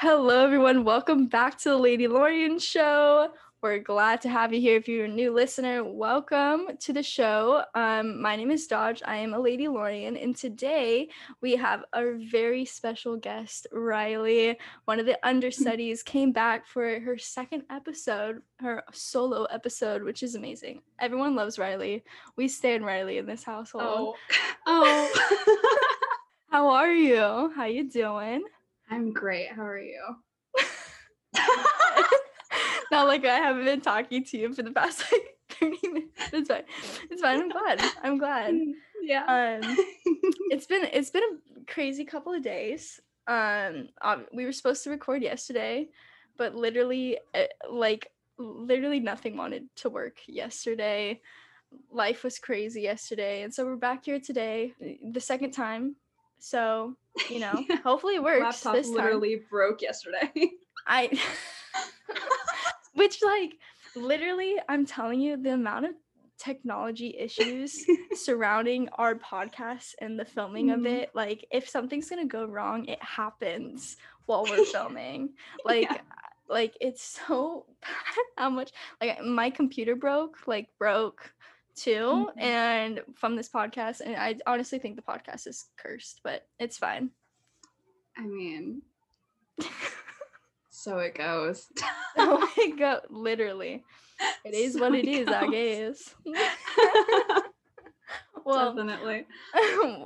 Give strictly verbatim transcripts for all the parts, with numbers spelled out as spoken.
Hello, everyone. Welcome back to the Mandalorian show. We're glad to have you here. If you're a new listener, welcome to the show. Um, my name is Dodge. I am a Mandalorian, and today we have our very special guest, Riley. One of the understudies came back for her second episode, her solo episode, which is amazing. Everyone loves Riley. We stand Riley in this household. Oh. oh. How are you? How you doing? I'm great. How are you? Not like I haven't been talking to you for the past like thirty minutes. It's fine. It's fine. I'm glad. I'm glad. Yeah. Um, it's been it's been a crazy couple of days. Um, we were supposed to record yesterday, but literally, like, literally nothing wanted to work yesterday. Life was crazy yesterday, and so we're back here today, the second time. So, you know, hopefully it works. Laptop this literally time. Broke yesterday. I, which like literally, I'm telling you, the amount of technology issues surrounding our podcast and the filming mm-hmm. of it. Like, if something's gonna go wrong, it happens while we're filming. Like, yeah. like it's so bad how much. Like, my computer broke. Like, broke. too mm-hmm. and from this podcast, and I honestly think the podcast is cursed, but it's fine. I mean, so it goes. Oh my god, literally it is so what it, it is, I guess. Well, definitely.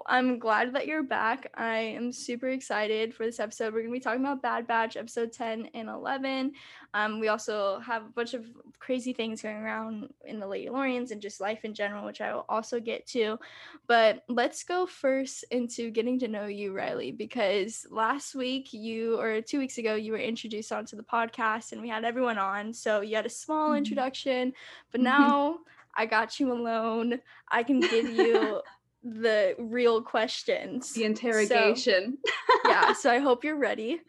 I'm glad that you're back. I am super excited for this episode. We're gonna be talking about Bad Batch episode ten and eleven. Um, we also have a bunch of crazy things going around in the Mandalorians and just life in general, which I will also get to. But let's go first into getting to know you, Riley, because last week you or two weeks ago you were introduced onto the podcast, and we had everyone on. So you had a small mm-hmm. introduction, but now. I got you alone. I can give you the real questions. The interrogation. So, yeah, so I hope you're ready.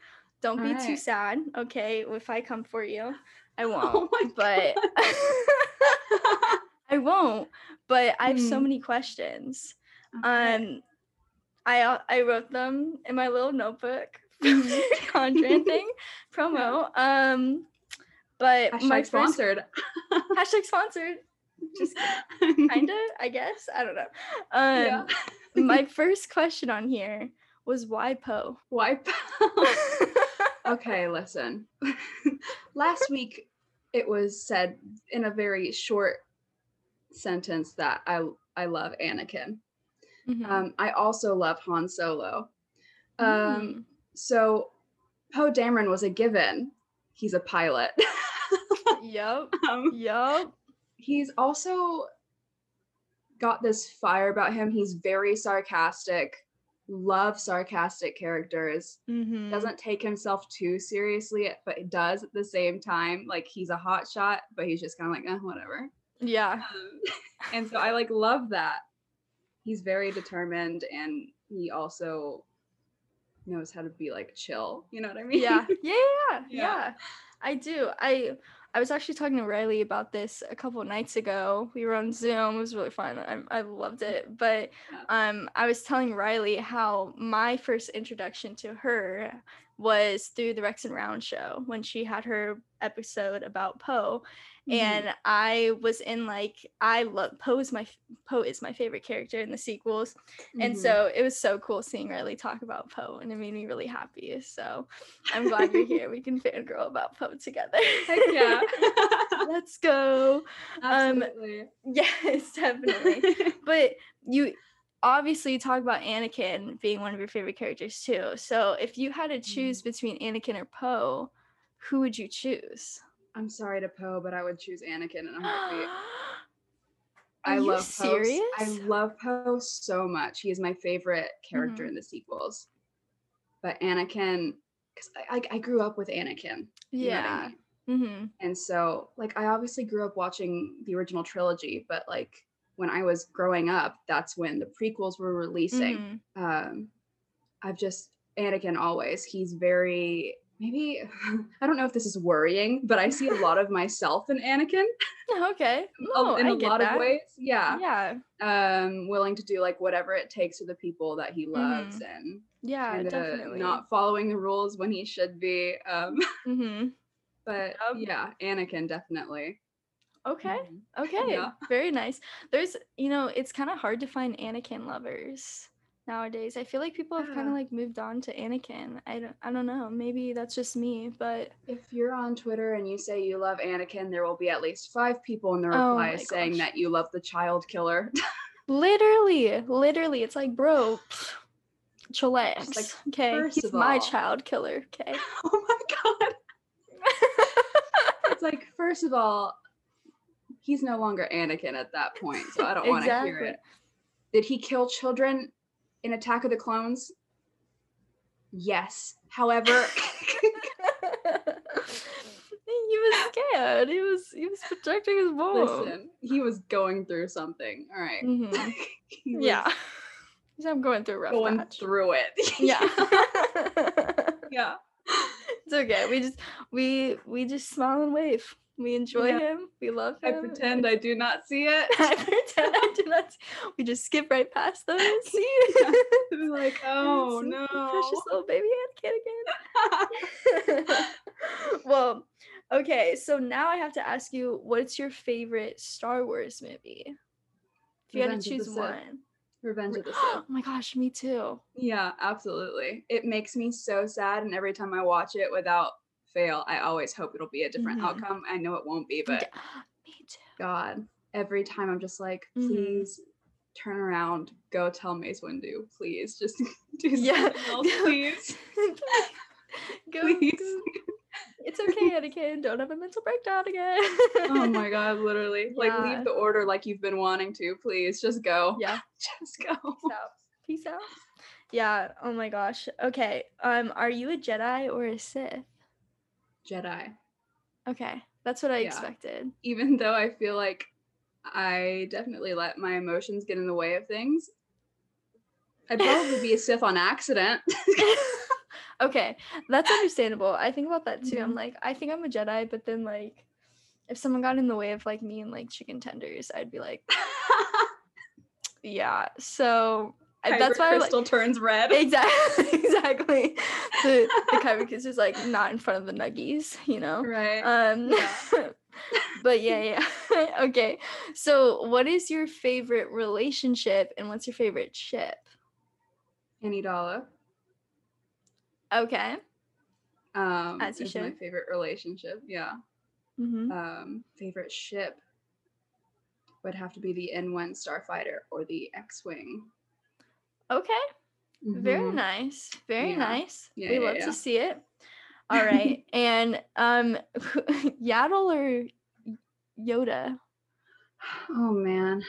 Don't All be right. too sad, okay? If I come for you, I won't. Oh but I won't, but I have mm. so many questions. Okay. Um I I wrote them in my little notebook from the Condren thing promo. Um but hashtag my first, sponsored. Hashtag sponsored. Just kind of, I guess. I don't know. Um, yeah. My first question on here was why Poe? Why Poe? Okay, listen. Last week, it was said in a very short sentence that I I love Anakin. Mm-hmm. Um, I also love Han Solo. Um, mm-hmm. So Poe Dameron was a given. He's a pilot. Yep. Um, yep. He's also got this fire about him. He's very sarcastic, loves sarcastic characters, mm-hmm. doesn't take himself too seriously, but does at the same time. Like, he's a hot shot, but he's just kind of like, eh, whatever. Yeah. Um, and so I like love that. He's very determined, and he also knows how to be like chill. You know what I mean? Yeah. Yeah. Yeah. yeah. yeah. I do. I. I was actually talking to Riley about this a couple of nights ago. We were on Zoom. It was really fun. I, I loved it. But um, I was telling Riley how my first introduction to her was through the Rex Around Show when she had her episode about Poe. Mm-hmm. And I was in like, I love, Poe is my, Poe is my favorite character in the sequels. Mm-hmm. And so it was so cool seeing Riley talk about Poe, and it made me really happy. So I'm glad you're here. We can fangirl about Poe together. Heck yeah. Let's go. Absolutely. Um, yes, definitely. But you obviously you talk about Anakin being one of your favorite characters too. So if you had to choose between Anakin or Poe, who would you choose? I'm sorry to Poe, but I would choose Anakin in a heartbeat. I love Poe. Are you serious? I love Poe so much. He is my favorite character mm-hmm. in the sequels. But Anakin, because I, I I grew up with Anakin. Yeah. You know what I mean? Mm-hmm. And so, like, I obviously grew up watching the original trilogy, but like when I was growing up, that's when the prequels were releasing. Mm-hmm. Um, I've just Anakin always. He's very maybe I don't know if this is worrying, but I see a lot of myself in Anakin. Okay, no, in a I get lot that. Of ways. Yeah, yeah. Um, willing to do like whatever it takes for the people that he loves, mm-hmm. and yeah, kinda definitely not following the rules when he should be. Um, mm-hmm. But um, yeah, Anakin definitely. Okay. Mm-hmm. Okay. Yeah. Very nice. There's, you know, it's kind of hard to find Anakin lovers nowadays. I feel like people have kind of like moved on to Anakin. I don't, I don't know. Maybe that's just me, but if you're on Twitter and you say you love Anakin, there will be at least five people in the replies oh saying that you love the child killer. literally, literally, it's like, bro, chillax. Like, okay, he's all, my child killer. Okay. Oh my god. It's like, first of all, he's no longer Anakin at that point, so I don't exactly. want to hear it. Did he kill children? In Attack of the Clones? Yes. However, he was scared. He was he was protecting his mom. Listen, he was going through something. All right. Mm-hmm. he yeah. I'm going through a rough going patch. Through it. Yeah. Yeah. It's okay. We just we we just smile and wave. We enjoy yeah. him. We love him. I pretend I do not see it. I pretend I do not see it. We just skip right past them and see it. Yeah. We're like, oh no. Precious little baby Anakin again. Well, okay. So now I have to ask you, what's your favorite Star Wars movie? If you Revenge had to choose one. Revenge of the Sith. Oh my gosh, me too. Yeah, absolutely. It makes me so sad. And every time I watch it without fail, I always hope it'll be a different mm-hmm. outcome. I know it won't be, but me too. God, every time I'm just like, please mm-hmm. turn around, go tell Mace Windu, please just do yeah. something else, please. go, please. Go. It's okay, Anakin, don't have a mental breakdown again. Oh my god, literally. Yeah. Like, leave the order like you've been wanting to, please, just go. Yeah. Just go. Peace out. Peace out. Yeah, oh my gosh. Okay, um, are you a Jedi or a Sith? Jedi. Okay, that's what I yeah. expected. Even though I feel like I definitely let my emotions get in the way of things. I'd probably be a Sith on accident. Okay, that's understandable. I think about that too. Mm-hmm. I'm like, I think I'm a Jedi, but then like, if someone got in the way of like me and like chicken tenders, I'd be like, yeah. So Kyber that's why crystal like, turns red. Exactly, exactly. The, the Kyber crystal is like not in front of the nuggies, you know. Right. Um, yeah. But yeah, yeah. Okay. So, what is your favorite relationship, and what's your favorite ship? Any dollar. Okay. Um, As you should. My favorite relationship. Yeah. Mm-hmm. Um, favorite ship would have to be the N one Starfighter or the X-wing. Okay. Mm-hmm. Very nice. Very yeah. nice. Yeah, we yeah, love yeah. to see it. All right. And um, Yaddle or Yoda? Oh, man.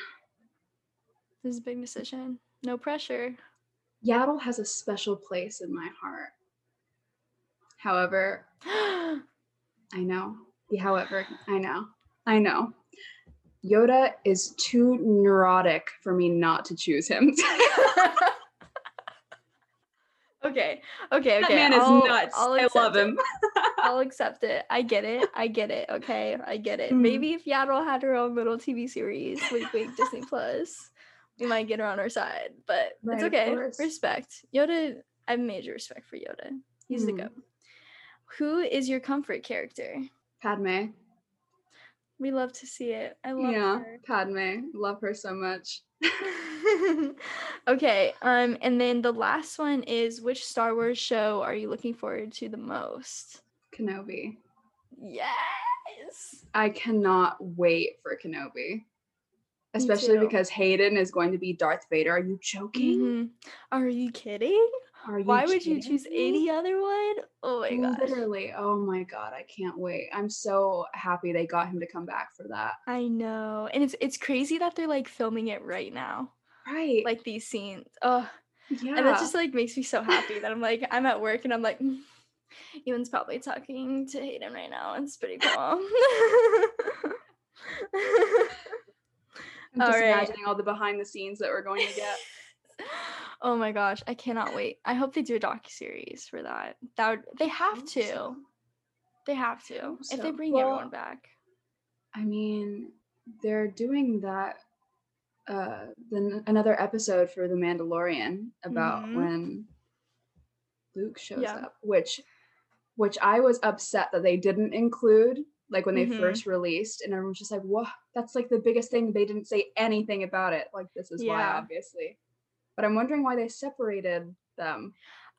This is a big decision. No pressure. Yaddle has a special place in my heart. However, I know. However, I know. I know. Yoda is too neurotic for me not to choose him. Okay, okay, okay. That man is I'll, nuts. I'll I love him. I'll accept it. I get it. I get it. Okay, I get it. Mm. Maybe if Yaddle had her own little T V series, wink, wink, Disney Plus, we might get her on our side. But right, it's okay. Respect. Yoda, I have major respect for Yoda. He's mm. the goat. Who is your comfort character? Padme. We love to see it. I love yeah, her. Yeah, Padme. Love her so much. Okay, um, and then the last one is, which Star Wars show are you looking forward to the most? Kenobi. Yes! I cannot wait for Kenobi. Especially because Hayden is going to be Darth Vader. Are you joking? Mm-hmm. Are you kidding? Are you Why kidding? Would you choose any other one? Oh my god. Literally. Gosh. Oh my god. I can't wait. I'm so happy they got him to come back for that. I know. And it's it's crazy that they're like filming it right now. Right. Like these scenes. Oh. Yeah. And that just like makes me so happy that I'm like, I'm at work and I'm like, mm. Ewan's probably talking to Hayden right now. It's pretty cool. I'm just all right. imagining all the behind the scenes that we're going to get. Oh my gosh, I cannot wait. I hope they do a docu-series for that. That would, they have to. So. They have to. So. If they bring well, everyone back. I mean, they're doing that uh then another episode for The Mandalorian about mm-hmm. when Luke shows yeah. up, which which I was upset that they didn't include, like when they mm-hmm. first released, and everyone was just like, whoa, that's like the biggest thing. They didn't say anything about it. Like, this is yeah. why, obviously. But I'm wondering why they separated them.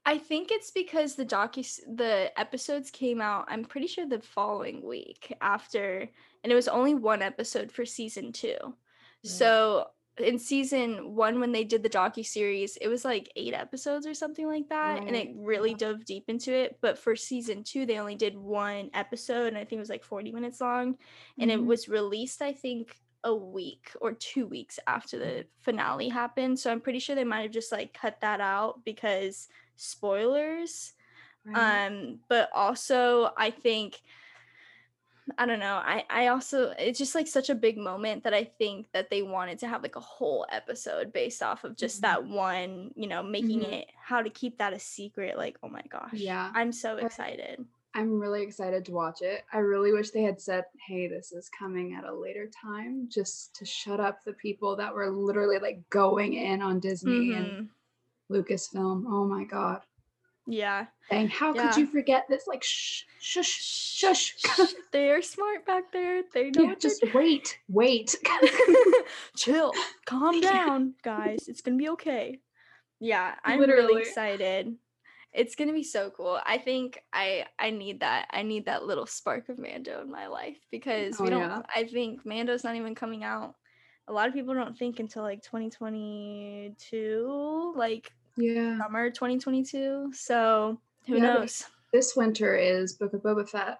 I think it's because the docu- the episodes came out, I'm pretty sure the following week after, and it was only one episode for season two. Yeah. So in season one, when they did the docu-series, it was like eight episodes or something like that. Right. And it really yeah. dove deep into it. But for season two, they only did one episode, and I think it was like forty minutes long. Mm-hmm. And it was released, I think, a week or two weeks after the finale happened. So I'm pretty sure they might have just like cut that out because spoilers. Right. Um, but also I think, I don't know, I, I also, it's just like such a big moment that I think that they wanted to have like a whole episode based off of just mm-hmm. that one, you know, making mm-hmm. it, how to keep that a secret. Like, oh my gosh. Yeah. I'm so excited. I'm really excited to watch it. I really wish they had said, hey, this is coming at a later time, just to shut up the people that were literally like going in on Disney mm-hmm. and Lucasfilm. Oh my God. Yeah. Dang, how yeah. could you forget this? Like, shh, shush, shush. shush. They are smart back there. They know. Yeah, just wait, wait. Chill. Calm down, guys. It's going to be okay. Yeah, I'm literally. really excited. It's going to be so cool. I think I I need that. I need that little spark of Mando in my life, because oh, we don't, yeah. I think Mando's not even coming out. A lot of people don't think until like twenty twenty-two, like yeah. summer twenty twenty-two. So who yeah, knows? This winter is Book of Boba Fett.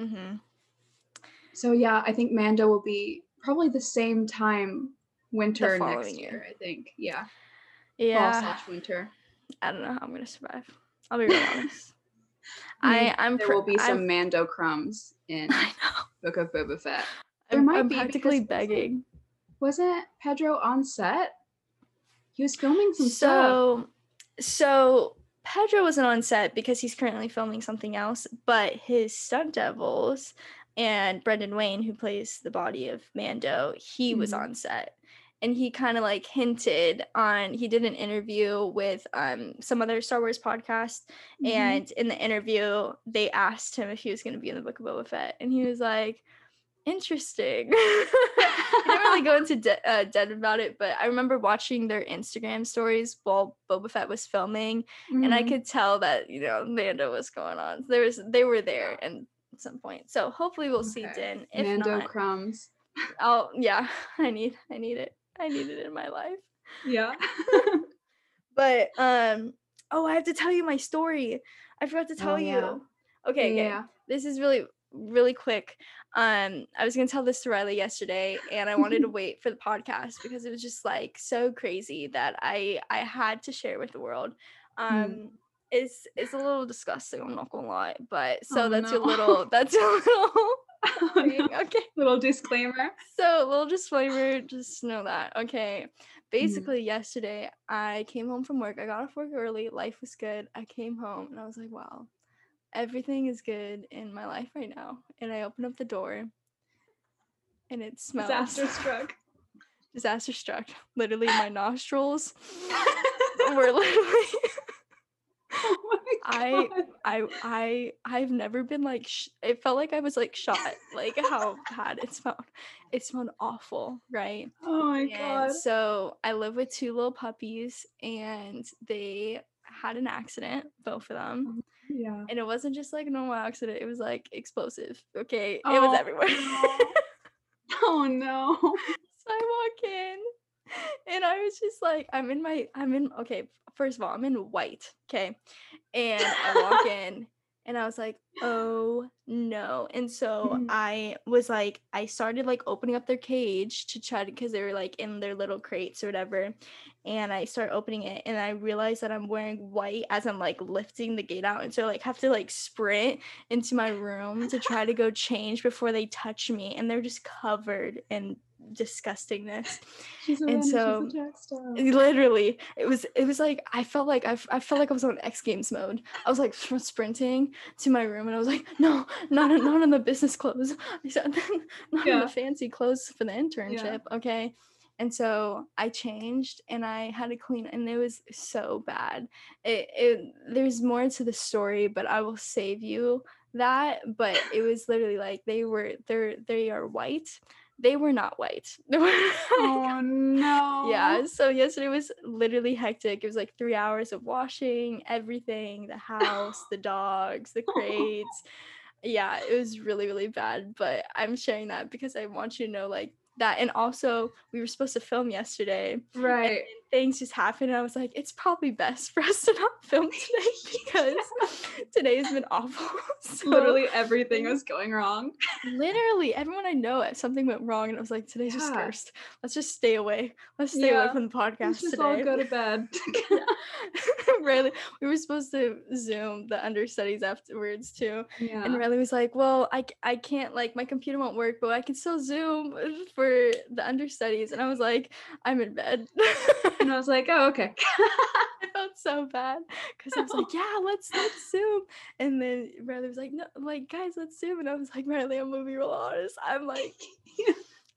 Mm-hmm. So yeah, I think Mando will be probably the same time winter next year, year, I think. Yeah. Yeah. Fall slash winter. I don't know how I'm going to survive. I'll be real honest. I, I'm there will be some I'm, Mando crumbs in Book of Boba Fett. There I'm, might I'm be practically begging. Wasn't, wasn't Pedro on set? He was filming some so, stuff. So Pedro wasn't on set because he's currently filming something else, but his stunt doubles and Brendan Wayne, who plays the body of Mando, he mm-hmm. was on set. And he kind of like hinted on, he did an interview with um, some other Star Wars podcast. Mm-hmm. And in the interview, they asked him if he was going to be in the Book of Boba Fett. And he was like, interesting. I didn't really go into de- uh, depth about it, but I remember watching their Instagram stories while Boba Fett was filming. Mm-hmm. And I could tell that, you know, Mando was going on. There was, they were there at some point. So hopefully we'll okay. see Din. If Mando not, crumbs. Oh, yeah. I need, I need it. I need it in my life. Yeah. But, um, oh, I have to tell you my story. I forgot to tell oh, yeah. you. Okay, yeah. Okay. This is really, really quick. Um, I was going to tell this to Riley yesterday, and I wanted to wait for the podcast because it was just, like, so crazy that I, I had to share with the world. Um, mm. It's, it's a little disgusting, I'm not going to lie, but so oh, that's no. your little, that's your little... Oh, no. Okay. Little disclaimer. So, little disclaimer. Just know that. Okay. Basically, mm-hmm. yesterday I came home from work. I got off work early. Life was good. I came home and I was like, "Wow, everything is good in my life right now." And I opened up the door, and it smells disaster struck. Disaster struck. Literally, my nostrils were literally. Oh I I I I've never been like sh- it felt like I was like shot, like how bad it smelled. It smelled awful, right? Oh my and god. So I live with two little puppies, and they had an accident, both of them. Yeah. And it wasn't just like a normal accident, it was like explosive. Okay. Oh, it was everywhere. No. Oh no. So I walk in. And I was just like, I'm in my, I'm in, okay, first of all, I'm in white, okay? And I walk in, and I was like, oh, no. And so mm-hmm. I was like, I started, like, opening up their cage to try to, because they were, like, in their little crates or whatever, and I start opening it, and I realized that I'm wearing white as I'm, like, lifting the gate out, and so I, like, have to, like, sprint into my room to try to go change before they touch me, and they're just covered in disgustingness. She's and so she's literally it was it was like I felt like I, I felt like I was on X Games mode. I was like sprinting to my room, and I was like, no, not in, not in the business clothes. I said, not yeah. in the fancy clothes for the internship. Yeah. Okay. And so I changed and I had to clean, and it was so bad. It, it there's more to the story, but I will save you that. But it was literally like they were they're they are white. They were not white. They were like, oh no. Yeah. So yesterday was literally hectic. It was like three hours of washing, everything, the house, the dogs, the crates. Yeah, it was really, really bad. But I'm sharing that because I want you to know, like, that. And also we were supposed to film yesterday, right? And things just happened, and I was like, it's probably best for us to not film today because today has been awful. So, literally everything was going wrong. Literally everyone I know, something went wrong, and I was like, today's yeah. just cursed. Let's just stay away. Let's stay yeah. away from the podcast today. Let's all go to bed. Riley, we were supposed to Zoom the understudies afterwards too, yeah. and Riley was like, well, I I can't, like, my computer won't work, but I can still Zoom for the understudies. And I was like, I'm in bed. And I was like, oh, okay. I felt so bad because I was like, yeah, let's let's Zoom. And then Riley was like, no, like, guys, let's Zoom. And I was like, Riley, I'm gonna be real honest. I'm like,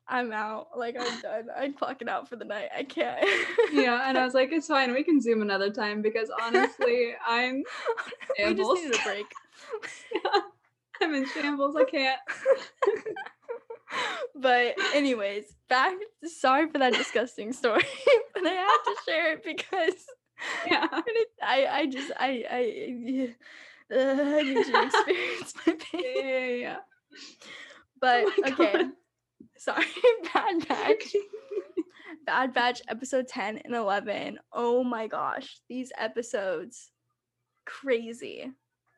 I'm out. Like, I'm done. I'm clocking out for the night. I can't. Yeah, and I was like, it's fine. We can Zoom another time because honestly, I'm in shambles. We just needed a break. Yeah, I'm in shambles. I can't. But anyways, back. Sorry for that disgusting story, but I had to share it because yeah, I I just I I, uh, I need to experience my pain. Yeah, yeah, yeah. But oh okay. God. Sorry, Bad Batch. Bad Batch episode ten and eleven. Oh my gosh, these episodes, crazy,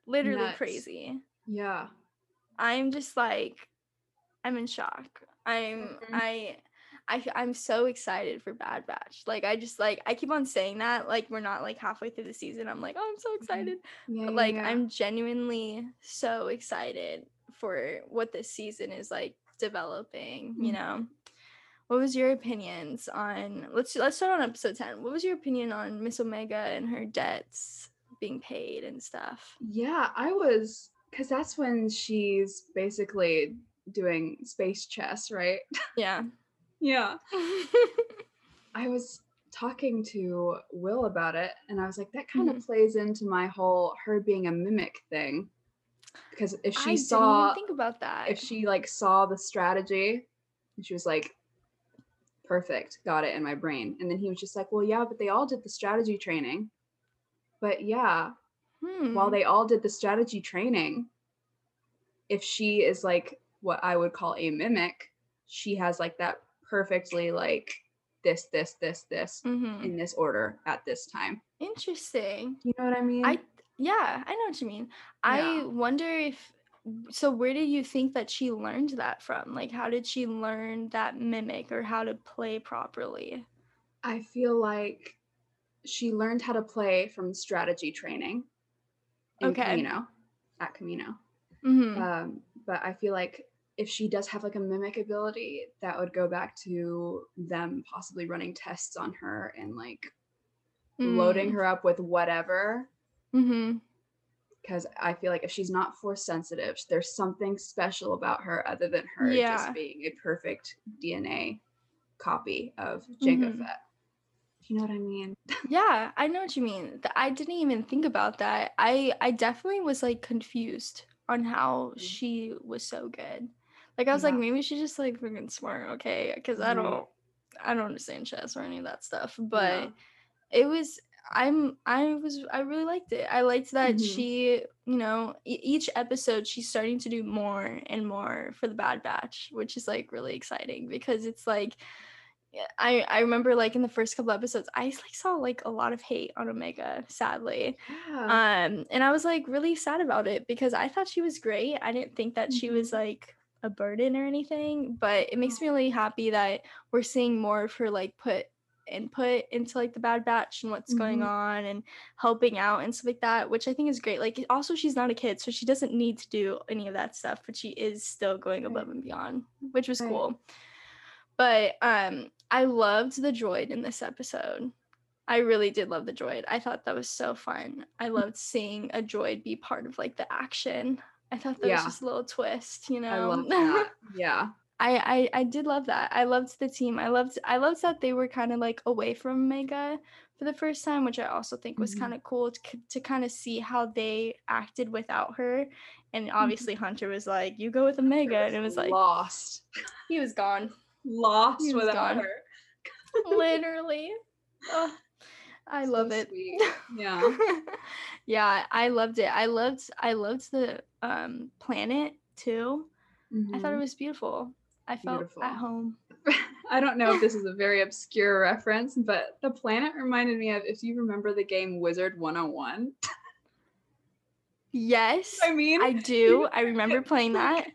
literally nuts. Crazy. Yeah, I'm just like, I'm in shock. I'm mm-hmm. I, I I'm so excited for Bad Batch. Like, I just like I keep on saying that, like, we're not like halfway through the season. I'm like, oh, I'm so excited. Yeah, but, like yeah. I'm genuinely so excited for what this season is like developing, you know. What was your opinions on let's let's start on episode ten. What was your opinion on Miss Omega and her debts being paid and stuff? Yeah, I was, because that's when she's basically doing space chess, right? Yeah. Yeah. I was talking to Will about it, and I was like, that kind mm-hmm. of plays into my whole her being a mimic thing. Because if she I saw, didn't even think about that. If she like saw the strategy, and she was like, "Perfect, got it in my brain," and then he was just like, "Well, yeah, but they all did the strategy training." But yeah, hmm. while they all did the strategy training, if she is like what I would call a mimic, she has like that perfectly like this, this, this, this mm-hmm. in this order at this time. Interesting. You know what I mean? I. Yeah, I know what you mean. Yeah. I wonder if, so where do you think that she learned that from? Like, how did she learn that mimic or how to play properly? I feel like she learned how to play from strategy training in okay. Camino, at Camino. Mm-hmm. Um, but I feel like if she does have like a mimic ability, that would go back to them possibly running tests on her and like mm. loading her up with whatever. Mm-hmm. Because I feel like if she's not force sensitive, there's something special about her other than her yeah. just being a perfect D N A copy of Jango mm-hmm. Fett. Do you know what I mean? Yeah, I know what you mean. I didn't even think about that. I, I definitely was like confused on how mm-hmm. she was so good. Like I was yeah. like, maybe she's just like freaking smart, okay? Because mm-hmm. I don't, I don't understand chess or any of that stuff. But yeah. it was. I'm I was I really liked it. I liked that mm-hmm. she, you know, e- each episode she's starting to do more and more for the Bad Batch, which is like really exciting because it's like I I remember like in the first couple episodes I like saw like a lot of hate on Omega, sadly. Yeah. Um and I was like really sad about it because I thought she was great. I didn't think that mm-hmm. she was like a burden or anything, but it makes me really happy that we're seeing more of her like put input into like the Bad Batch and what's mm-hmm. going on and helping out and stuff like that, which I think is great. Like also she's not a kid, so she doesn't need to do any of that stuff, but she is still going right. above and beyond, which was right. cool. But um I loved the droid in this episode. I really did love the droid. I thought that was so fun. I loved seeing a droid be part of like the action. I thought that yeah. was just a little twist, you know. I love that. Yeah. I, I I did love that. I loved the team. I loved I loved that they were kind of like away from Omega for the first time, which I also think was mm-hmm. kind of cool to, to kind of see how they acted without her. And obviously mm-hmm. Hunter was like, you go with Omega. And it was like lost. He was gone. Lost was without gone. Her. Literally. Oh, I so love it. Sweet. Yeah. Yeah, I loved it. I loved I loved the um planet too. Mm-hmm. I thought it was beautiful. I felt beautiful. At home. I don't know if this is a very obscure reference, but the planet reminded me of, if you remember the game Wizard one oh one. Yes. I mean, I do. I remember playing that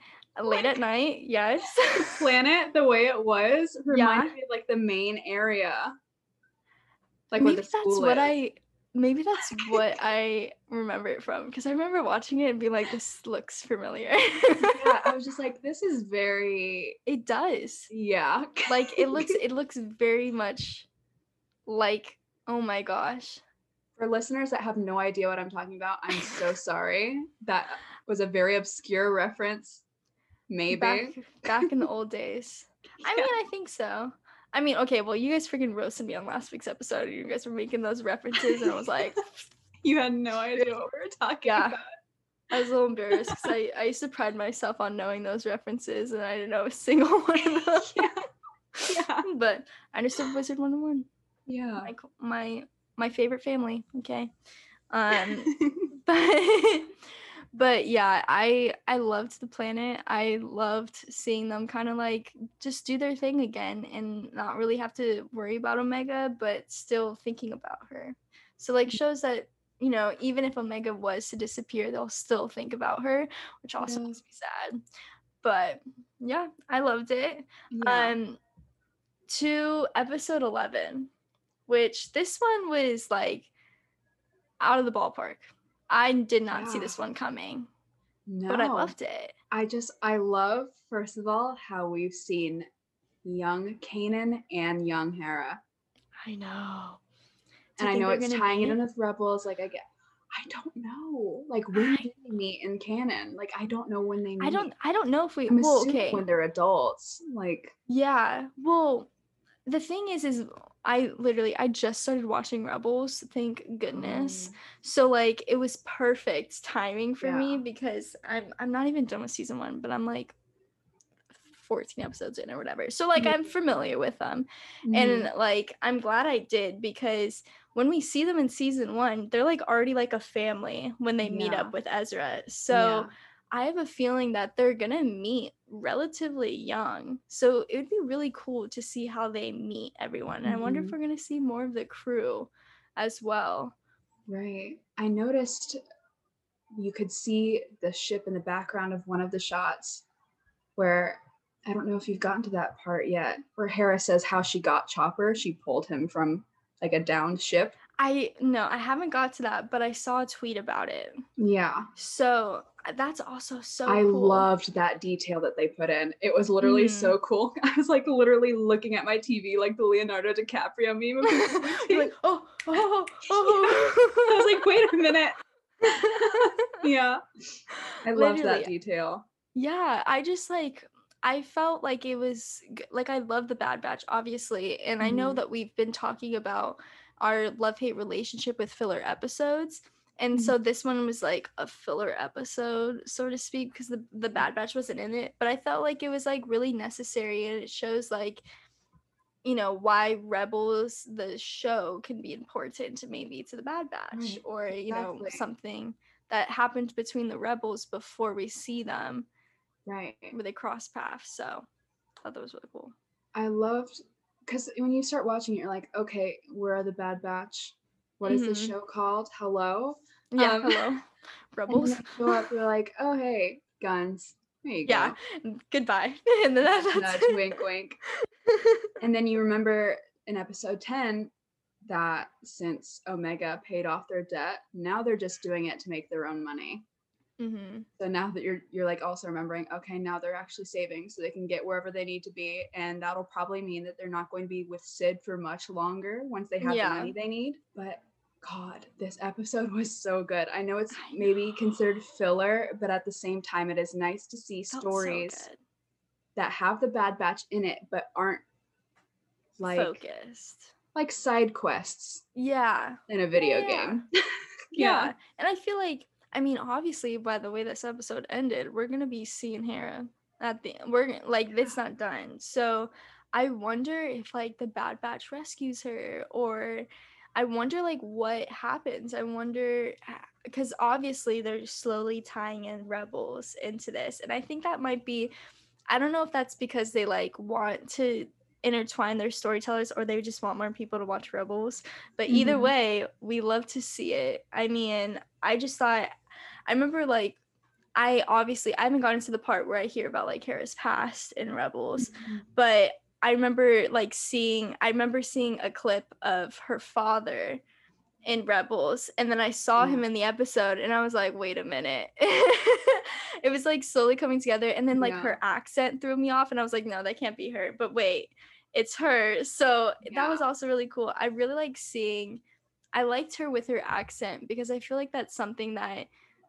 late at night. Yes. The planet, the way it was, reminded yeah. me of like the main area. Like maybe where the school that's is. What I maybe that's what I remember it from, because I remember watching it and being like, this looks familiar. Yeah, I was just like, this is very it does. Yeah. Like it looks it looks very much like, oh my gosh. For listeners that have no idea what I'm talking about, I'm so sorry. That was a very obscure reference. Maybe. Back, back in the old days. Yeah. I mean, I think so. I mean, okay, well, you guys freaking roasted me on last week's episode. You guys were making those references, and I was like... You had no idea what we were talking yeah. about. I was a little embarrassed, because I, I used to pride myself on knowing those references, and I didn't know a single one of them. Yeah. Yeah. But I understood Wizard one oh one. Yeah. My, my, my favorite family, okay? Um, but... But yeah, I I loved the planet. I loved seeing them kind of like just do their thing again and not really have to worry about Omega, but still thinking about her. So like shows that, you know, even if Omega was to disappear, they'll still think about her, which also yeah. makes me sad. But yeah, I loved it. Yeah. Um, to episode eleven, which this one was like out of the ballpark. I did not yeah. see this one coming, no. but I loved it. I just, I love, first of all, how we've seen young Kanan and young Hera. I know. Do and I know it's tying meet? It in with Rebels. Like, I get, I don't know. Like, when I, do they meet in canon? Like, I don't know when they meet. I don't, I don't know if we, I'm well, assuming okay. when they're adults. Like. Yeah. Well, the thing is, is I literally, I just started watching Rebels, thank goodness. Mm. So like, it was perfect timing for yeah. me, because I'm I'm not even done with season one, but I'm like fourteen episodes in or whatever. So like, mm. I'm familiar with them. Mm. And like, I'm glad I did, because when we see them in season one, they're like already like a family when they yeah. meet up with Ezra. So yeah. I have a feeling that they're gonna meet relatively young, so it would be really cool to see how they meet everyone. And mm-hmm. I wonder if we're gonna see more of the crew as well. Right. I noticed you could see the ship in the background of one of the shots, where I don't know if you've gotten to that part yet, where Hera says how she got Chopper. She pulled him from like a downed ship. I no, I haven't got to that, but I saw a tweet about it. Yeah. So that's also so I cool. loved that detail that they put in. It was literally mm. so cool. I was like literally looking at my T V like the Leonardo DiCaprio meme. Like, oh, oh, oh. I was like, wait a minute. Yeah. I love that detail. Yeah. I just like, I felt like it was like, I love the Bad Batch, obviously. And mm. I know that we've been talking about our love-hate relationship with filler episodes. And so this one was like a filler episode, so to speak, because the, the Bad Batch wasn't in it. But I felt like it was like really necessary, and it shows like, you know, why Rebels, the show, can be important to maybe to the Bad Batch right. or, you exactly. know, something that happened between the Rebels before we see them. Right. Where they cross paths. So I thought that was really cool. I loved, because when you start watching it, you're like, okay, where are the Bad Batch? What is mm-hmm. this show called? Hello? Yeah, um, hello. Rebels. And go up, they're like, oh, hey, guns. There you yeah. go. Yeah, goodbye. And then that, that's nudge, wink, wink. And then you remember in episode ten that since Omega paid off their debt, now they're just doing it to make their own money. Mm-hmm. So now that you're you're like also remembering, okay, now they're actually saving so they can get wherever they need to be, and that'll probably mean that they're not going to be with Sid for much longer once they have yeah. the money they need. But God, this episode was so good. I know it's I know. maybe considered filler, but at the same time, it is nice to see stories so that have the Bad Batch in it but aren't like focused, like side quests. Yeah. In a video yeah. game. yeah. yeah. And I feel like, I mean, obviously by the way this episode ended, we're gonna be seeing Hera at the end. We're like, yeah. it's not done. So I wonder if like the Bad Batch rescues her, or I wonder like what happens. I wonder, because obviously they're slowly tying in Rebels into this. And I think that might be, I don't know if that's because they like want to intertwine their storytellers, or they just want more people to watch Rebels. But either mm-hmm. way, we love to see it. I mean, I just thought, I remember like, I obviously, I haven't gotten to the part where I hear about like Hera's past in Rebels, mm-hmm. but I remember like seeing, I remember seeing a clip of her father in Rebels, and then I saw him in the episode and I was like, wait a minute. It was like slowly coming together, and then like yeah. her accent threw me off and I was like, no, that can't be her, but wait, it's her. So yeah. that was also really cool. I really like seeing, I liked her with her accent, because I feel like that's something that,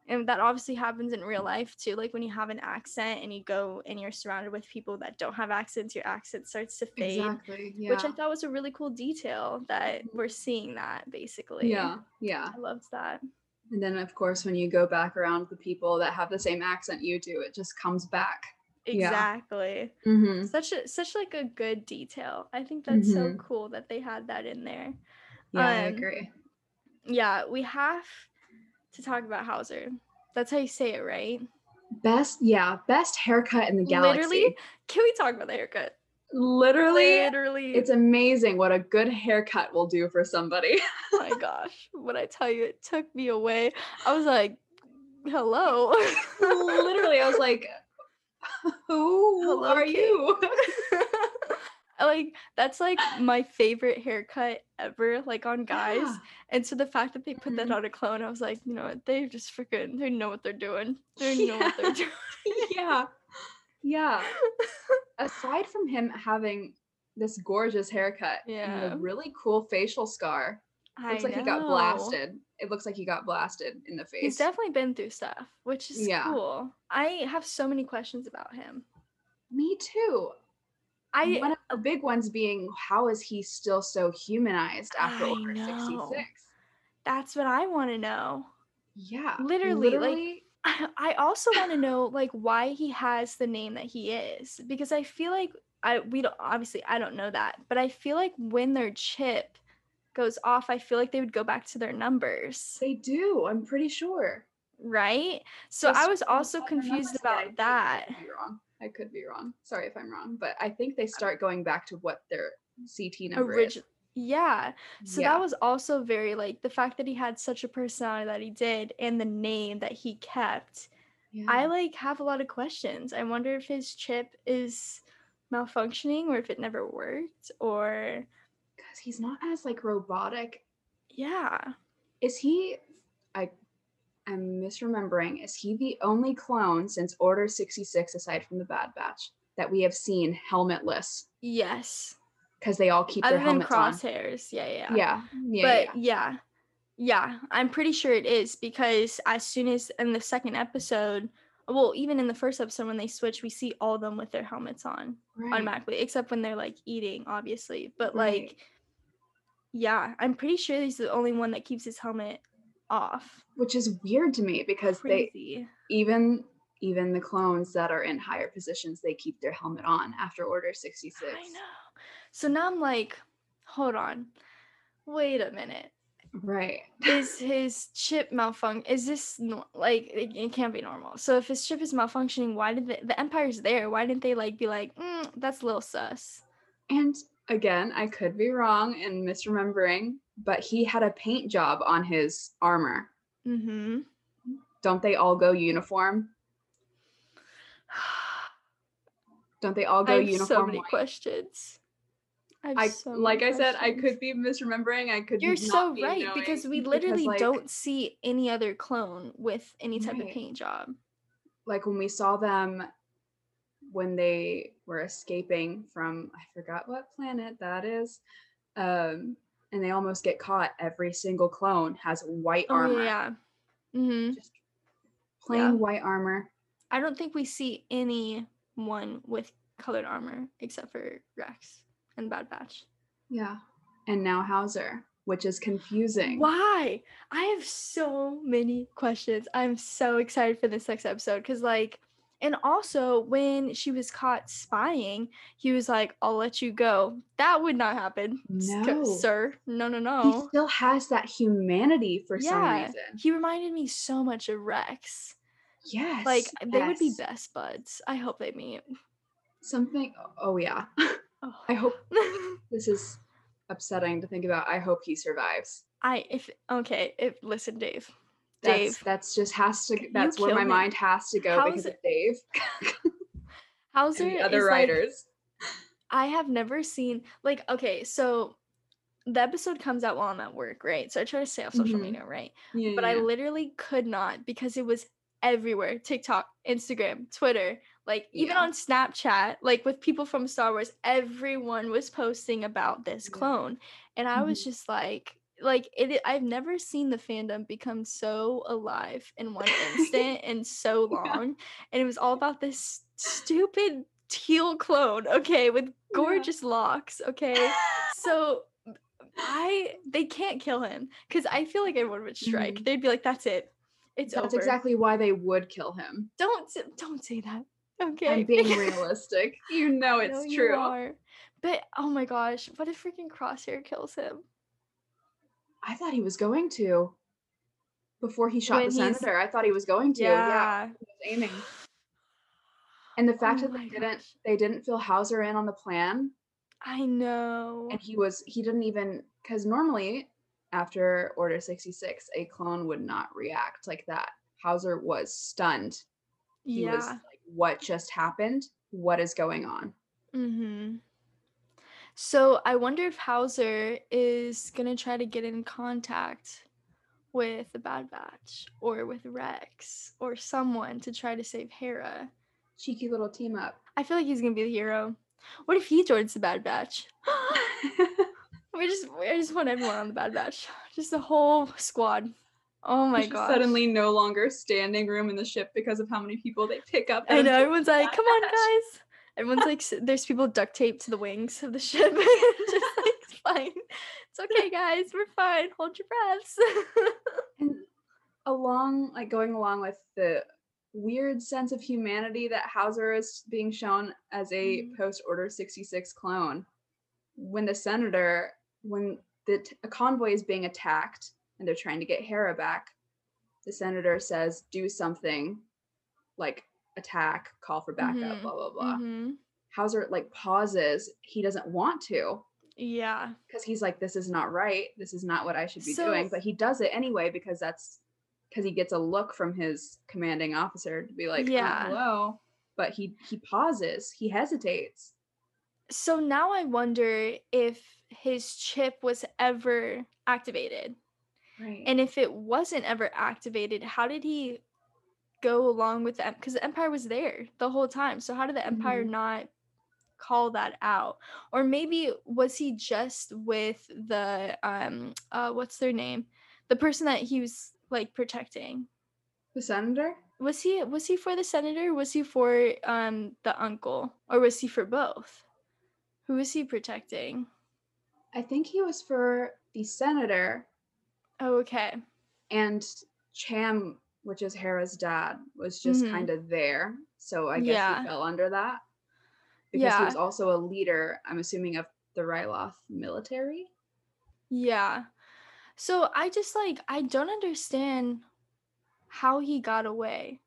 and that obviously happens in real life too. Like when you have an accent and you go and you're surrounded with people that don't have accents, your accent starts to fade, exactly, yeah. which I thought was a really cool detail that we're seeing that basically. Yeah. Yeah. I loved that. And then of course, when you go back around the people that have the same accent you do, it just comes back. Exactly. Yeah. Mm-hmm. Such a, such like a good detail. I think that's mm-hmm. so cool that they had that in there. Yeah, um, I agree. Yeah. We have to talk about Howzer. That's how you say it, right? Best, yeah, best haircut in the galaxy. Literally, can we talk about the haircut? Literally, literally, it's amazing what a good haircut will do for somebody. Oh my gosh, when I tell you, it took me away. I was like, "Hello." Literally, I was like, "Who Hello, are Kate? you?" Like, that's like my favorite haircut ever, like on guys. Yeah. And so the fact that they put that on a clone, I was like, you know what, they just freaking, they know what they're doing. They yeah. know what they're doing. yeah. Yeah. Aside from him having this gorgeous haircut yeah. and a really cool facial scar, I looks know. like he got blasted. It looks like he got blasted in the face. He's definitely been through stuff, which is yeah. cool. I have so many questions about him. Me too. I, One of the big ones being, how is he still so humanized after I Order know. sixty-six? That's what I want to know. Yeah. Literally. Literally. Like, I also want to know, like, why he has the name that he is. Because I feel like, I we don't, obviously, I don't know that. But I feel like when their chip goes off, I feel like they would go back to their numbers. They do. I'm pretty sure. Right? So That's I was also confused about that. You're wrong. I could be wrong. Sorry if I'm wrong, but I think they start going back to what their C T number Origi- is. Yeah. So yeah. that was also very, like, the fact that he had such a personality that he did and the name that he kept. Yeah. I, like, have a lot of questions. I wonder if his chip is malfunctioning or if it never worked, or... Because he's not as, like, robotic. Yeah. Is he... I. I'm misremembering, is he the only clone since Order sixty-six, aside from the Bad Batch, that we have seen helmetless? Yes. Because they all keep Other their helmets on. Other than Crosshairs, yeah, yeah. Yeah, yeah, But, yeah. yeah, yeah, I'm pretty sure it is, because as soon as, in the second episode, well, even in the first episode when they switch, we see all of them with their helmets on right. automatically, except when they're, like, eating, obviously. But, right. like, yeah, I'm pretty sure he's the only one that keeps his helmet off, which is weird to me, because Crazy. they even even the clones that are in higher positions, they keep their helmet on after Order sixty-six. I know. So now I'm like, hold on, wait a minute, right? Is his chip malfunction? Is this like it, it can't be normal? So if his chip is malfunctioning, why did the, the Empire's there? Why didn't they like be like, mm, that's a little sus? And again, I could be wrong and misremembering, but he had a paint job on his armor. Mm-hmm. Don't they all go uniform? Don't they all go I have uniform? So many white? questions. I, have I so like many I questions. said, I could be misremembering. I could. You're not so be right knowing, because we literally because, like, don't see any other clone with any type right. of paint job. Like when we saw them when they were escaping from, I forgot what planet that is. Um, And they almost get caught. Every single clone has white armor. Oh, yeah. Mm-hmm. Just plain yeah. white armor. I don't think we see anyone with colored armor except for Rex and Bad Batch. Yeah. And now Howzer, which is confusing. Why? I have so many questions. I'm so excited for this next episode because, like, and also when she was caught spying, he was like, I'll let you go. That would not happen, no. sir. No, no, no. He still has that humanity for yeah. some reason. He reminded me so much of Rex. Yes. Like, yes. they would be best buds. I hope they meet. Something. Oh, yeah. Oh. I hope this is upsetting to think about. I hope he survives. I, if, okay. If, listen, Dave. Dave. That's, that's just has to, that's where my me. mind has to go Howzer, because of Dave. Howzer and the other writers. Like, I have never seen, like, okay, so the episode comes out while I'm at work, right? So I try to stay off social mm-hmm. media, right? Yeah, but yeah. I literally could not because it was everywhere. TikTok, Instagram, Twitter, like even yeah. on Snapchat, like with people from Star Wars, everyone was posting about this clone. And I mm-hmm. was just like, like it I've never seen the fandom become so alive in one instant and so long. Yeah. And it was all about this stupid teal clone, okay, with gorgeous yeah. locks, okay? So I they can't kill him because I feel like everyone would strike. Mm-hmm. They'd be like, that's it. It's That's over. exactly why they would kill him. Don't don't say that. Okay. I'm being realistic. You know it's know true. You are. But oh my gosh, what if freaking Crosshair kills him? I thought he was going to. Before he shot when the senator, I thought he was going to. Yeah. yeah he was aiming. And the fact oh that they gosh. didn't they didn't fill Howzer in on the plan. I know. And he was he didn't even because normally after Order sixty-six, a clone would not react like that. Howzer was stunned. He yeah. was like, what just happened? What is going on? Mm-hmm. So I wonder if Howzer is going to try to get in contact with the Bad Batch or with Rex or someone to try to save Hera. Cheeky little team up. I feel like he's going to be the hero. What if he joins the Bad Batch? We just, we just want everyone on the Bad Batch. Just the whole squad. Oh my god! Suddenly, no longer standing room in the ship because of how many people they pick up. I know. Everyone's like, "Come on, guys!" Everyone's like, "There's people duct taped to the wings of the ship." Just like, it's fine. It's okay, guys. We're fine. Hold your breaths. And along, like going along with the weird sense of humanity that Howzer is being shown as a mm. post-Order sixty-six clone, when the senator. When the t- a convoy is being attacked and they're trying to get Hera back, the senator says, do something, like attack, call for backup, mm-hmm. blah, blah, blah. Mm-hmm. Howzer, like, pauses. He doesn't want to. Yeah. Because he's like, this is not right. This is not what I should be so, doing. But he does it anyway because that's because he gets a look from his commanding officer to be like, yeah. oh, hello. But he he pauses. He hesitates. So now I wonder if his chip was ever activated. Right. And if it wasn't ever activated, how did he go along with that? Because the Empire was there the whole time. So how did the Empire mm-hmm. not call that out? Or maybe was he just with the, um, uh, what's their name? The person that he was like protecting. The senator? Was he, was he for the senator? Was he for um, the uncle? Or was he for both? Who was he protecting? I think he was for the senator. Oh, okay. And Cham, which is Hera's dad, was just mm-hmm. kind of there. So I guess yeah. he fell under that. Because yeah. he was also a leader, I'm assuming, of the Ryloth military. Yeah. So I just, like, I don't understand how he got away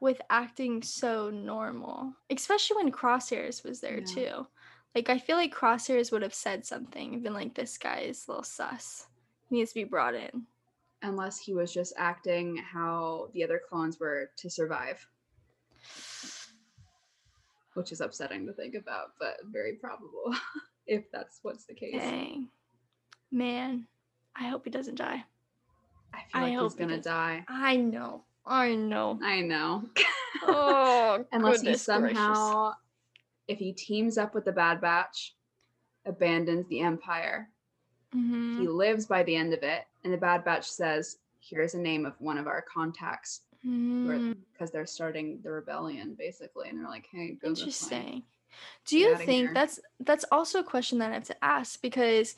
with acting so normal. Especially when Crosshairs was there, yeah. too. Like, I feel like Crosshairs would have said something and been like, this guy is a little sus. He needs to be brought in. Unless he was just acting how the other clones were to survive. Which is upsetting to think about, but very probable if that's what's the case. Dang. Man, I hope he doesn't die. I feel like I he's going to die. I know. I know. I know. Oh, unless he somehow... Gracious. If he teams up with the Bad Batch, abandons the Empire, mm-hmm. he lives by the end of it, and the Bad Batch says, here's a name of one of our contacts. because mm. they're starting the rebellion basically, and they're like, hey, go interesting. Do you think here. that's that's also a question that I have to ask, because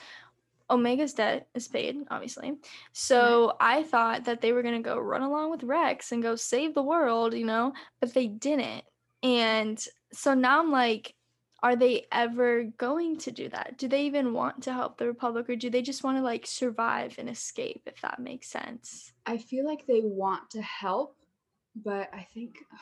Omega's debt is paid, obviously. So right. I thought that they were going to go run along with Rex and go save the world, you know, but they didn't. And so now I'm like, are they ever going to do that? Do they even want to help the Republic, or do they just want to like survive and escape, if that makes sense? I feel like they want to help, but I think, oh,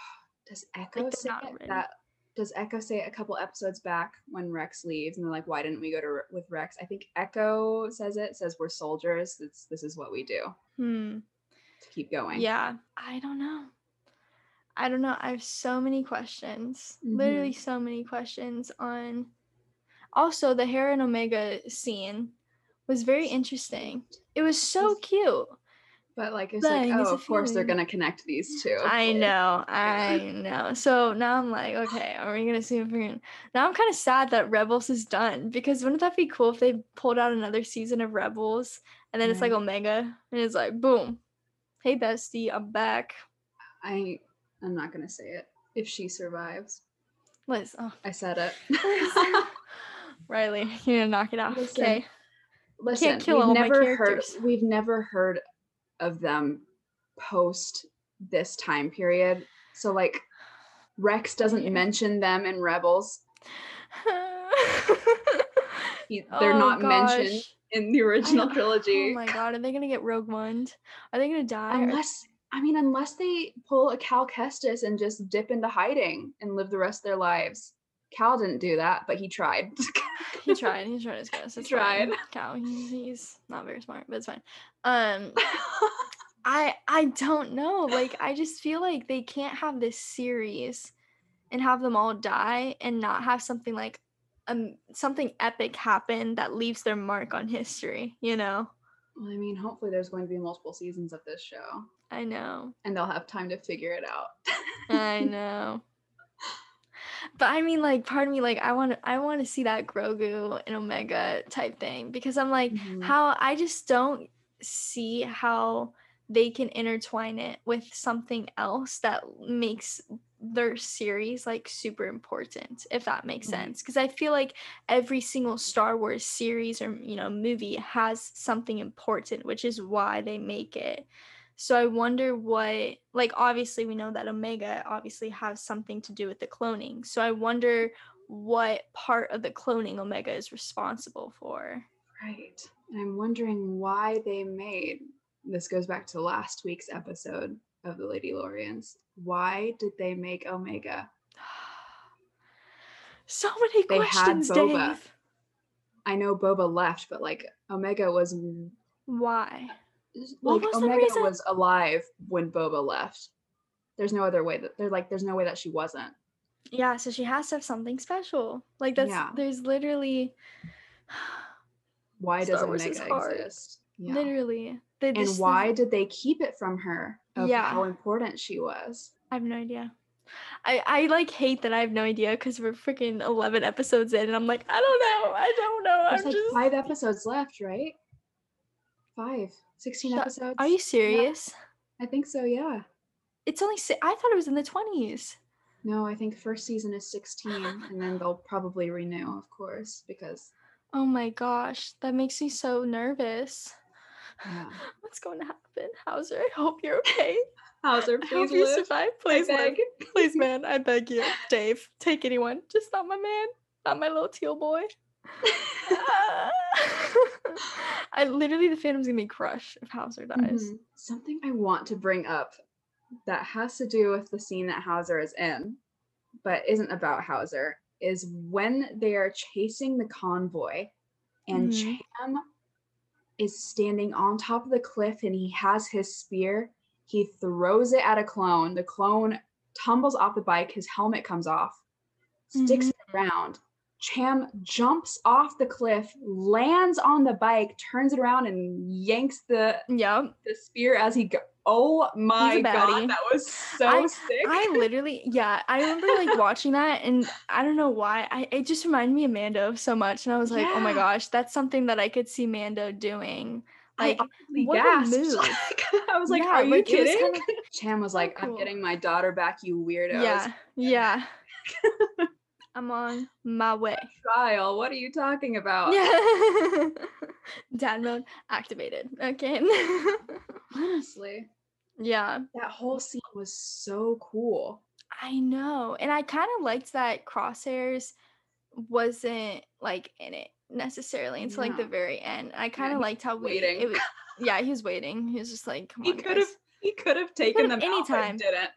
does Echo like say it, that? Does Echo say a couple episodes back when Rex leaves and they're like, why didn't we go to re- with Rex? I think Echo says it, says we're soldiers. It's, this is what we do hmm. to keep going. Yeah. I don't know. I don't know. I have so many questions, mm-hmm. literally so many questions on. Also, the Hera and Omega scene was very interesting. It was so cute. But like, it's like, like oh, it's of course they're going to connect these two. I know. I know. So now I'm like, okay, are we going to see if we're going to... Now I'm kind of sad that Rebels is done, because wouldn't that be cool if they pulled out another season of Rebels and then right. it's like Omega and it's like, boom. Hey, bestie, I'm back. I, I'm not going to say it. If she survives. Liz. Oh. I said it. Riley, you're going to knock it off. Listen, okay. Listen, can't kill we've, all never my heard, we've never heard... of them post this time period, so like Rex doesn't mention them in Rebels. he, they're oh, not gosh. mentioned in the original trilogy. Oh my god, are they gonna get Rogue One? Are they gonna die? Unless, I mean, unless they pull a Cal Kestis and just dip into hiding and live the rest of their lives. Cal didn't do that, but he tried. He tried. He tried his best. He tried. Fine. Cal, he's, he's not very smart, but it's fine. Um, I I don't know. Like, I just feel like they can't have this series and have them all die and not have something like um something epic happen that leaves their mark on history. You know. Well, I mean, hopefully there's going to be multiple seasons of this show. I know. And they'll have time to figure it out. I know. But I mean, like, pardon me, like, I want to, I want to see that Grogu and Omega type thing, because I'm like, mm-hmm. how, I just don't see how they can intertwine it with something else that makes their series, like, super important, if that makes mm-hmm. sense. Because I feel like every single Star Wars series or, you know, movie has something important, which is why they make it. So I wonder what, like, obviously we know that Omega obviously has something to do with the cloning. So I wonder what part of the cloning Omega is responsible for. Right. And I'm wondering why they made, this goes back to last week's episode of The Lady Lorians, why did they make Omega? So many they questions, had Boba. Dave. I know Boba left, but, like, Omega was... Why? Like, was Omega was alive when Boba left. There's no other way that they're like, there's no way that she wasn't. Yeah, so she has to have something special. Like, that's yeah. there's literally why does Omega exist? Yeah. Literally. They and just, why did they keep it from her of yeah. how important she was? I have no idea. I, I like hate that I have no idea, because we're freaking eleven episodes in and I'm like, I don't know. I don't know. There's I'm like just... five episodes left, right? Five. sixteen episodes. Are you serious? Yeah. I think so, yeah. It's only si- I thought it was in the twenties. No, I think first season is sixteen, and then they'll probably renew, of course, because... Oh my gosh, that makes me so nervous. Yeah. What's going to happen? Howzer, I hope you're okay. Howzer, please I hope you survive. Please, man. Please, man, I beg you. Dave, take anyone. Just not my man. Not my little teal boy. I literally, the fandom's gonna be crushed if Howzer dies. Mm-hmm. Something I want to bring up that has to do with the scene that Howzer is in, but isn't about Howzer, is when they are chasing the convoy and mm-hmm. Cham is standing on top of the cliff and he has his spear. He throws it at a clone. The clone tumbles off the bike. His helmet comes off, sticks mm-hmm. in the ground. Cham jumps off the cliff, lands on the bike, turns it around, and yanks the yeah. the spear as he go. Oh my god, that was so I, sick! I literally, yeah, I remember like watching that, and I don't know why, I it just reminded me of Mando so much, and I was like, yeah. oh my gosh, that's something that I could see Mando doing, like, I honestly gasped. Like, I was like, yeah, are you like, kidding? Kind of, Cham was like, cool. I'm getting my daughter back, you weirdos. Yeah, yeah. I'm on my way. Trial, what are you talking about? Yeah. Dad mode activated. Okay. Honestly. Yeah. That whole scene was so cool. I know. And I kind of liked that Crosshairs wasn't like in it necessarily until yeah. like the very end. I kind of yeah, liked how we it was, yeah, he was waiting. He was just like, come he on. Could have, he could have taken them anytime. Didn't.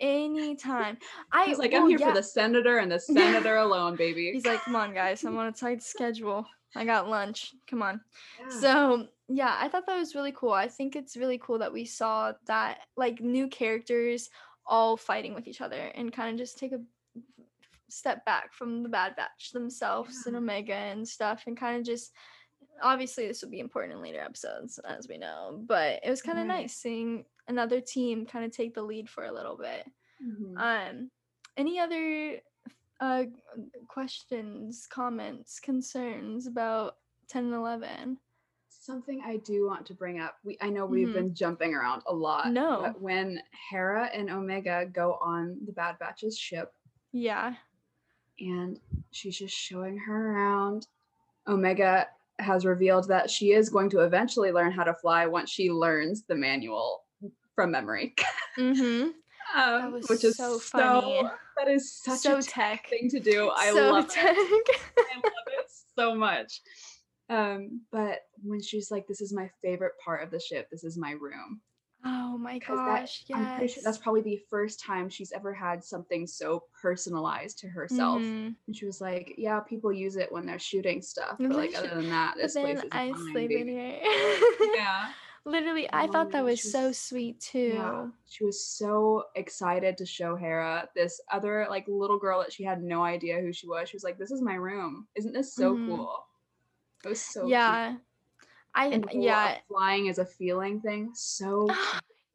Anytime. I was like, I'm oh, here yeah. for the senator and the senator alone, baby. He's like, come on, guys, I'm on a tight schedule. I got lunch. Come on. Yeah. So yeah, I thought that was really cool. I think it's really cool that we saw that like new characters all fighting with each other and kind of just take a step back from the Bad Batch themselves yeah. and Omega and stuff, and kind of just, obviously this will be important in later episodes as we know, but it was kind of mm-hmm. nice seeing another team kind of take the lead for a little bit. Mm-hmm. Um, any other uh questions, comments, concerns about ten and eleven? Something I do want to bring up. We I know we've mm-hmm. been jumping around a lot. No. But when Hera and Omega go on the Bad Batch's ship. Yeah. And she's just showing her around. Omega has revealed that she is going to eventually learn how to fly once she learns the manual from memory. Mm-hmm. um, that was which is so funny. So, that is such so a tech, tech thing to do. I so love tech. it. I love it so much. Um, but when she's like, this is my favorite part of the ship. This is my room. Oh my gosh. That, yes. I'm pretty sure that's probably the first time she's ever had something so personalized to herself. Mm-hmm. And she was like, yeah, people use it when they're shooting stuff. But like, other than that, this place is I mine, sleep in here. Yeah. Literally, I oh, thought that was, was so sweet too. Yeah, she was so excited to show Hera, this other like little girl that she had no idea who she was. She was like, this is my room. Isn't this so mm-hmm. cool? It was so yeah. cute. I and yeah, flying is a feeling thing. So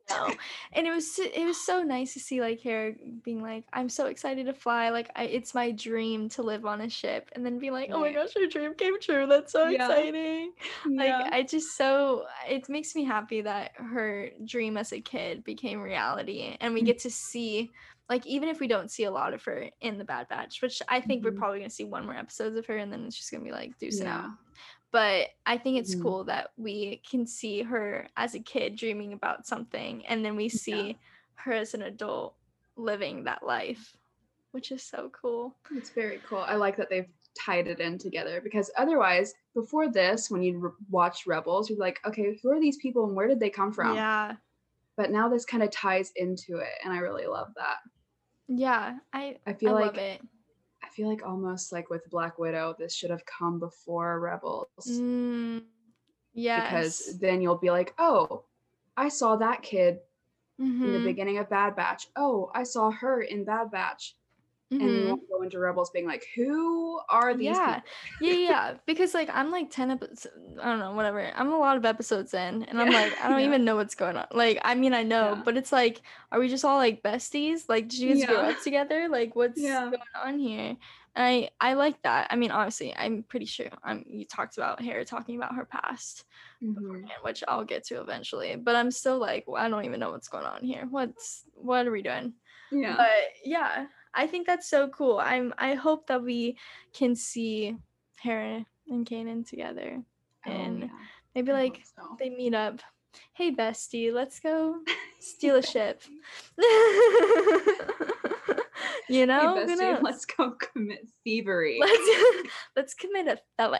no. And it was it was so nice to see like Hera being like, I'm so excited to fly. Like I, it's my dream to live on a ship, and then be like, oh my gosh, your dream came true. That's so yeah. exciting. Yeah. Like I just so it makes me happy that her dream as a kid became reality, and we get to see. Like, even if we don't see a lot of her in the Bad Batch, which I think mm-hmm. we're probably going to see one more episode of her, and then it's just going to be like, deuce yeah. out. But I think it's mm-hmm. cool that we can see her as a kid dreaming about something, and then we see yeah. her as an adult living that life, which is so cool. It's very cool. I like that they've tied it in together, because otherwise, before this, when you re- watch Rebels, you're like, okay, who are these people and where did they come from? Yeah. But now this kind of ties into it, and I really love that. Yeah, I I feel I like love it. I feel like almost like with Black Widow, this should have come before Rebels. Mm, yeah, because then you'll be like, oh, I saw that kid mm-hmm. in the beginning of Bad Batch. Oh, I saw her in Bad Batch, mm-hmm. and you won't go into Rebels being like, who are these? Yeah, people? yeah, yeah. Because like I'm like ten episodes, I don't know, whatever. I'm a lot of episodes in, and yeah. I'm like, I don't yeah. even know what's going on. Like, I mean, I know, yeah. but it's like, are we just all like besties? Like, did you guys yeah. grow up together? Like, what's yeah. going on here? And I, I like that. I mean, obviously, I'm pretty sure. I'm. You talked about Hera talking about her past, mm-hmm. which I'll get to eventually. But I'm still like, well, I don't even know what's going on here. What's what are we doing? Yeah. But yeah. I think that's so cool. I'm I hope that we can see Hera and Kanan together. And oh, yeah. maybe I like so. They meet up. Hey bestie, let's go steal a ship. You know? Hey, bestie, let's go commit thievery. Let's, let's commit a felon.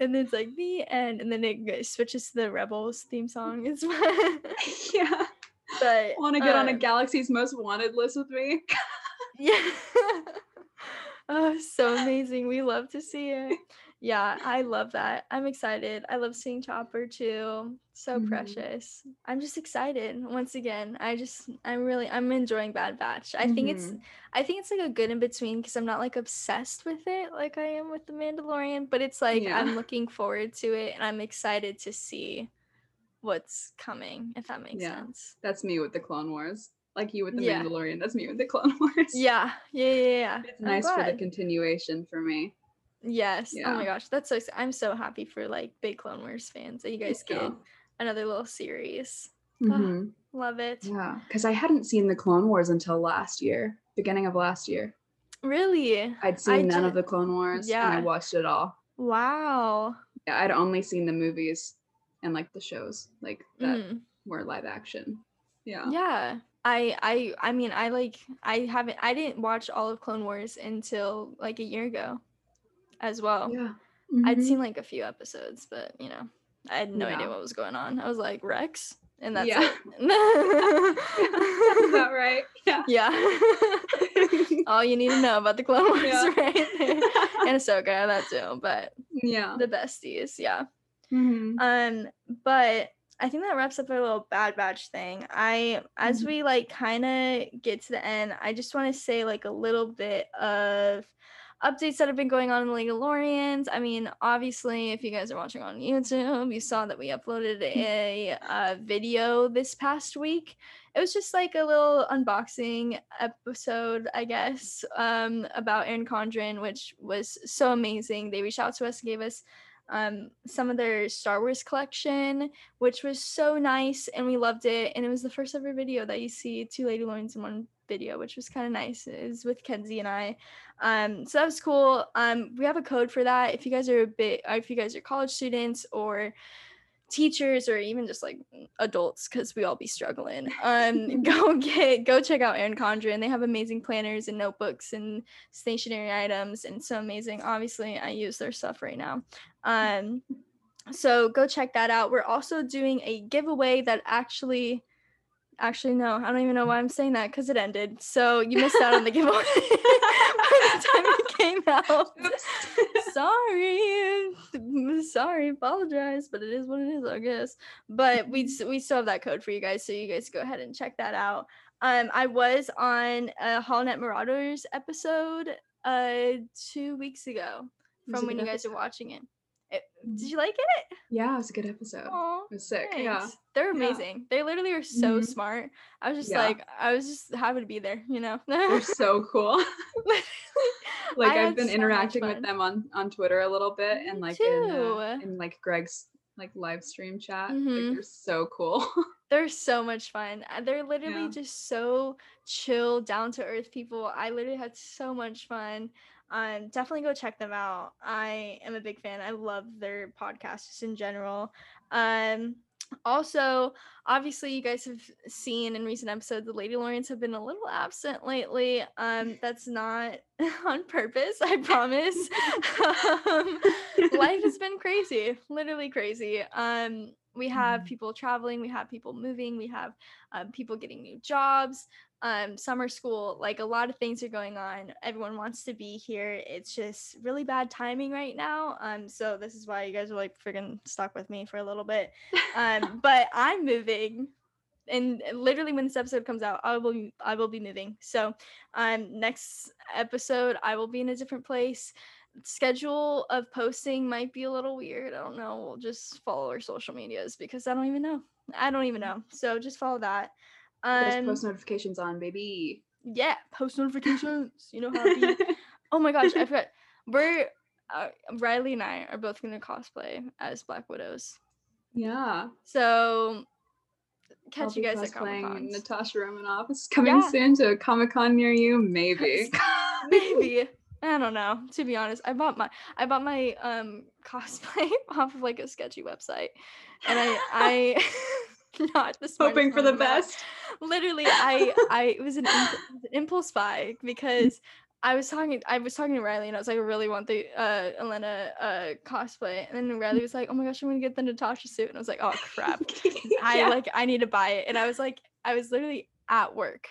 And then it's like the end, and then it switches to the Rebels theme song as well. Yeah. But want to get um, on a Galaxy's Most Wanted list with me? Yeah. Oh, so amazing. We love to see it. Yeah, I love that. I'm excited. I love seeing Chopper too. So mm-hmm. precious. I'm just excited. Once again, I just I'm really I'm enjoying Bad Batch. I mm-hmm. think it's I think it's like a good in between, because I'm not like obsessed with it like I am with The Mandalorian, but it's like yeah. I'm looking forward to it, and I'm excited to see what's coming, if that makes yeah. sense. That's me with the Clone Wars, like you with the yeah. Mandalorian. That's me with the Clone Wars. Yeah, yeah, yeah. yeah. It's I'm nice glad. For the continuation for me. Yes. Yeah. Oh my gosh, that's so. I'm so happy for like big Clone Wars fans that you guys get yeah. another little series. Mm-hmm. Oh, love it. Yeah, because I hadn't seen the Clone Wars until last year, beginning of last year. Really? I'd seen I none did. of the Clone Wars, yeah. and I watched it all. Wow. Yeah, I'd only seen the movies and like the shows like that mm. were live action. Yeah. Yeah. I I I mean I like I haven't I didn't watch all of Clone Wars until like a year ago as well. Yeah. Mm-hmm. I'd seen like a few episodes, but you know, I had no yeah. idea what was going on. I was like, Rex? And that's yeah. it. That's about right. Yeah. Yeah. All you need to know about the Clone Wars yeah. right there. And Ahsoka, that too, but yeah. the besties, yeah. Mm-hmm. Um, but I think that wraps up our little Bad Batch thing. I, as mm-hmm. we like kind of get to the end, I just want to say like a little bit of updates that have been going on in the Mandalorians. I mean, obviously, if you guys are watching on YouTube, you saw that we uploaded a, a video this past week. It was just like a little unboxing episode, I guess, um, about Erin Condren, which was so amazing. They reached out to us and gave us um some of their Star Wars collection, which was so nice, and we loved it. And it was the first ever video that you see two Lady Lorens in one video, which was kind of nice. It was with Kenzie and I, um so that was cool. Um we have a code for that if you guys are a bit if you guys are college students or teachers or even just like adults, because we all be struggling. Um go get go check out Erin Condren. They have amazing planners and notebooks and stationery items, and so amazing. Obviously I use their stuff right now. Um so go check that out. We're also doing a giveaway that actually actually no I don't even know why I'm saying that, because it ended, so you missed out on the giveaway by the time it came out. sorry sorry apologize, but it is what it is, I guess. But we we still have that code for you guys, so you guys go ahead and check that out. um I was on a HoloNet Marauders episode uh two weeks ago from when you guys are watching it. It, did you like it? Yeah, it was a good episode. Aww, it was sick. Thanks. Yeah, they're amazing. Yeah. They literally are so mm-hmm. smart. I was just yeah. like, I was just happy to be there, you know. They're so cool. Like I've been so interacting with them on on Twitter a little bit, and like in, uh, in like Greg's like live stream chat. Mm-hmm. Like, they're so cool. They're so much fun. They're literally yeah. just so chill, down to earth people. I literally had so much fun. Um, definitely go check them out. I am a big fan. I love their podcast just in general. Um, also, obviously, you guys have seen in recent episodes the Lady Lorens have been a little absent lately. Um, that's not on purpose, I promise. um, life has been crazy, literally crazy. Um, we have people traveling, we have people moving, we have um, people getting new jobs. Um, summer school, like a lot of things are going on. Everyone wants to be here. It's just really bad timing right now. Um, so this is why you guys are like freaking stuck with me for a little bit. Um, but I'm moving, and literally when this episode comes out, I will be, I will be moving. So, um, next episode I will be in a different place. Schedule of posting might be a little weird. I don't know. We'll just follow our social medias, because I don't even know. I don't even know. So just follow that. Um, post notifications on, baby. Yeah, post notifications. You know how it be. Oh my gosh, I forgot. We're uh, Riley and I are both going to cosplay as Black Widows. Yeah. So catch I'll you guys at Comic-Con. Natasha Romanoff is coming yeah. soon to a Comic-Con near you, maybe. Maybe. I don't know. To be honest, I bought my I bought my um cosplay off of like a sketchy website, and I I. Not the hoping for the best. Literally, I, I it was an impulse buy, because I was talking, I was talking to Riley, and I was like, I really want the uh, Elena uh, cosplay, and then Riley was like, oh my gosh, I'm gonna get the Natasha suit, and I was like, oh crap, yeah. I like, I need to buy it, and I was like, I was literally at work,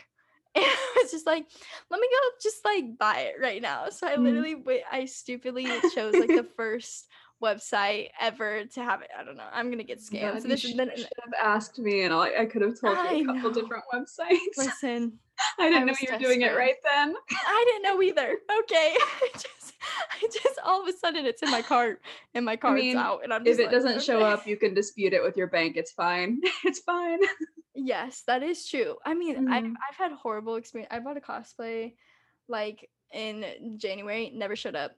and I was just like, let me go, just like buy it right now. So I literally, mm. I stupidly chose like the first website ever to have it. I don't know. I'm gonna get scammed. God, so this you should, should have asked me, and I, I could have told you a couple different websites. Listen, I didn't I know you were doing it right then. I didn't know either. Okay, I just, I just all of a sudden it's in my cart, and my cart's I mean, out, and I'm. Just if it like, doesn't okay. show up, you can dispute it with your bank. It's fine. It's fine. Yes, that is true. I mean, mm-hmm. I've I've had horrible experience. I bought a cosplay, like in January, never showed up.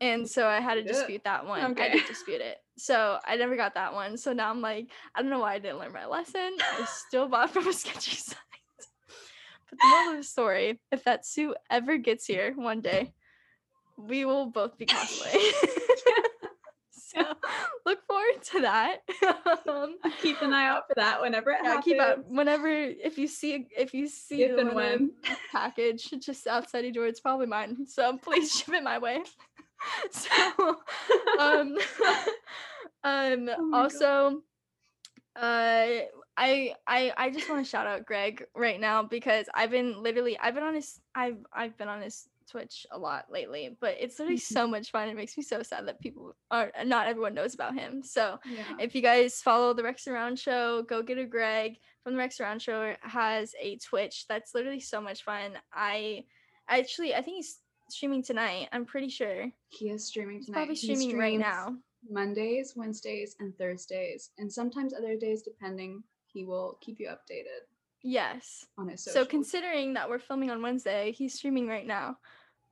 And so I had to dispute that one. Okay. I did dispute it. So I never got that one. So now I'm like, I don't know why I didn't learn my lesson. I still bought from a sketchy site. But the moral of the story, if that Sue ever gets here one day, we will both be cosplay. So look forward to that. Um, keep an eye out for that whenever it yeah, happens. Keep up whenever if you see if you see if and when package just outside your door, it's probably mine. So please ship it my way. So um um oh also God. uh I I I just want to shout out Greg right now because I've been literally I've been on his I've I've been on his Twitch a lot lately, but it's literally mm-hmm. so much fun. It makes me so sad that people are not everyone knows about him. So yeah. If you guys follow the Rex Around Show, go get a Greg from the Rex Around Show. Has a Twitch that's literally so much fun. I actually I think he's streaming tonight. I'm pretty sure he is streaming tonight. He's probably streaming he right now. Mondays, Wednesdays, and Thursdays, and sometimes other days depending. He will keep you updated. Yes. On his social. So considering that we're filming on Wednesday, he's streaming right now,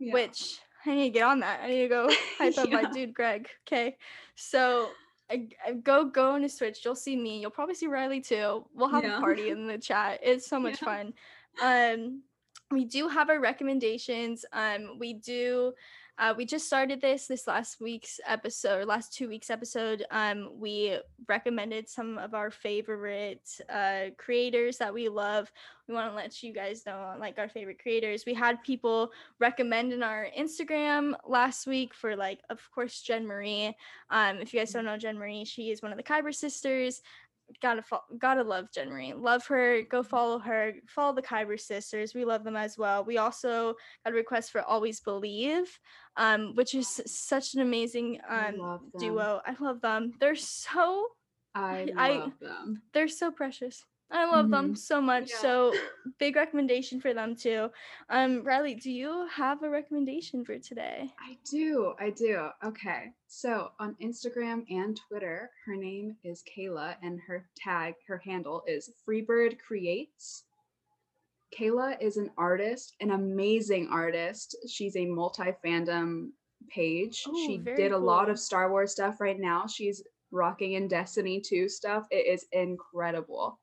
yeah. Which I need to get on that. I need to go hype yeah. up my dude, Greg. Okay. So I, I go, go on his Twitch. You'll see me. You'll probably see Riley too. We'll have yeah. a party in the chat. It's so much yeah. fun. Um, we do have our recommendations. Um, we do, uh, we just started this, this last week's episode, last two weeks episode. Um, we recommended some of our favorite, uh, creators that we love. We want to let you guys know, like our favorite creators. We had people recommend in our Instagram last week for like, of course, Jen Marie. Um, if you guys don't know Jen Marie, she is one of the Kyber sisters. Gotta fo- gotta love Jen Marie. Love her. Go follow her. Follow the Kyber sisters. We love them as well. We also got a request for Always Believe, um, which is such an amazing um I duo. I love them. They're so I love I, them. They're so precious. I love mm-hmm. them so much. Yeah. So big recommendation for them too. Um, Riley, do you have a recommendation for today? I do. I do. Okay. So on Instagram and Twitter, her name is Kayla and her tag, her handle is Freebird Creates. Kayla is an artist, an amazing artist. She's a multi-fandom page. Oh, she did a cool. lot of Star Wars stuff right now. She's rocking in Destiny two stuff. It is incredible.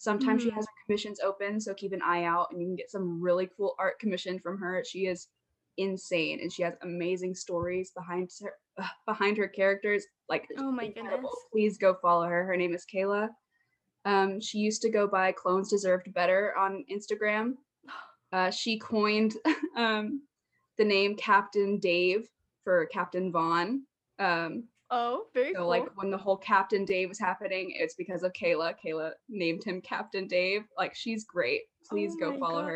Sometimes mm-hmm. she has her commissions open, so keep an eye out and you can get some really cool art commissioned from her. She is insane and she has amazing stories behind her uh, behind her characters. Like, oh my incredible. Goodness. Please go follow her. Her name is Kayla. Um, she used to go by Clones Deserved Better on Instagram. Uh, she coined um, the name Captain Dave for Captain Vaughn. Um, Oh, very so, cool. So, like, when the whole Captain Dave was happening, it's because of Kayla. Kayla named him Captain Dave. Like, she's great. Please oh go follow gosh.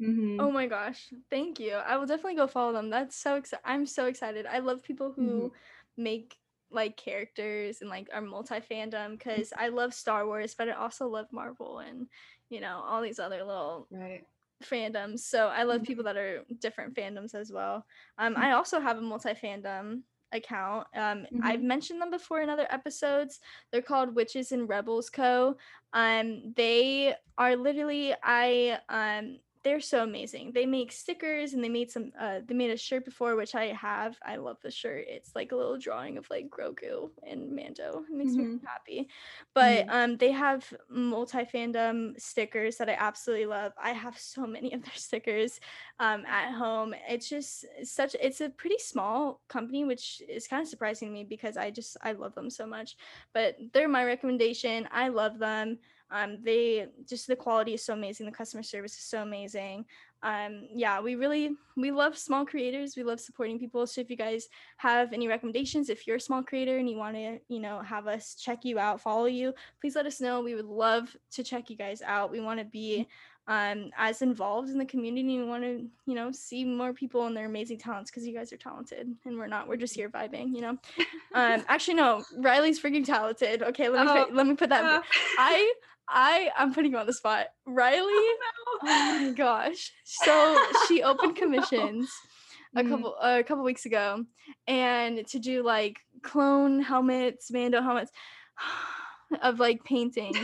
her. Mm-hmm. Oh, my gosh. Thank you. I will definitely go follow them. That's so exciting. I'm so excited. I love people who mm-hmm. make, like, characters and, like, are multi-fandom because I love Star Wars, but I also love Marvel and, you know, all these other little... Right. fandoms. So, I love mm-hmm. people that are different fandoms as well. Um, mm-hmm. I also have a multi-fandom account. Um, mm-hmm. I've mentioned them before in other episodes. They're called Witches and Rebels Co. Um, they are literally, I, um, they're so amazing. They make stickers and they made some, uh, they made a shirt before, which I have. I love the shirt. It's like a little drawing of like Grogu and Mando. It makes mm-hmm. me happy. But mm-hmm. um, they have multi-fandom stickers that I absolutely love. I have so many of their stickers um, at home. It's just such, it's a pretty small company, which is kind of surprising to me because I just, I love them so much. But they're my recommendation. I love them. Um, they just, the quality is so amazing. The customer service is so amazing. Um, yeah, we really, we love small creators. We love supporting people. So if you guys have any recommendations, if you're a small creator and you want to, you know, have us check you out, follow you, please let us know. We would love to check you guys out. We want to be um, as involved in the community. We want to, you know, see more people and their amazing talents because you guys are talented and we're not, we're just here vibing, you know? Um, actually, no, Riley's freaking talented. Okay. Let me, oh, let me put that. Uh, I, I I'm putting you on the spot. Riley, oh, no. oh my gosh. So she opened commissions oh, no. a couple uh, a couple weeks ago and to do like clone helmets, Mando helmets of like paintings.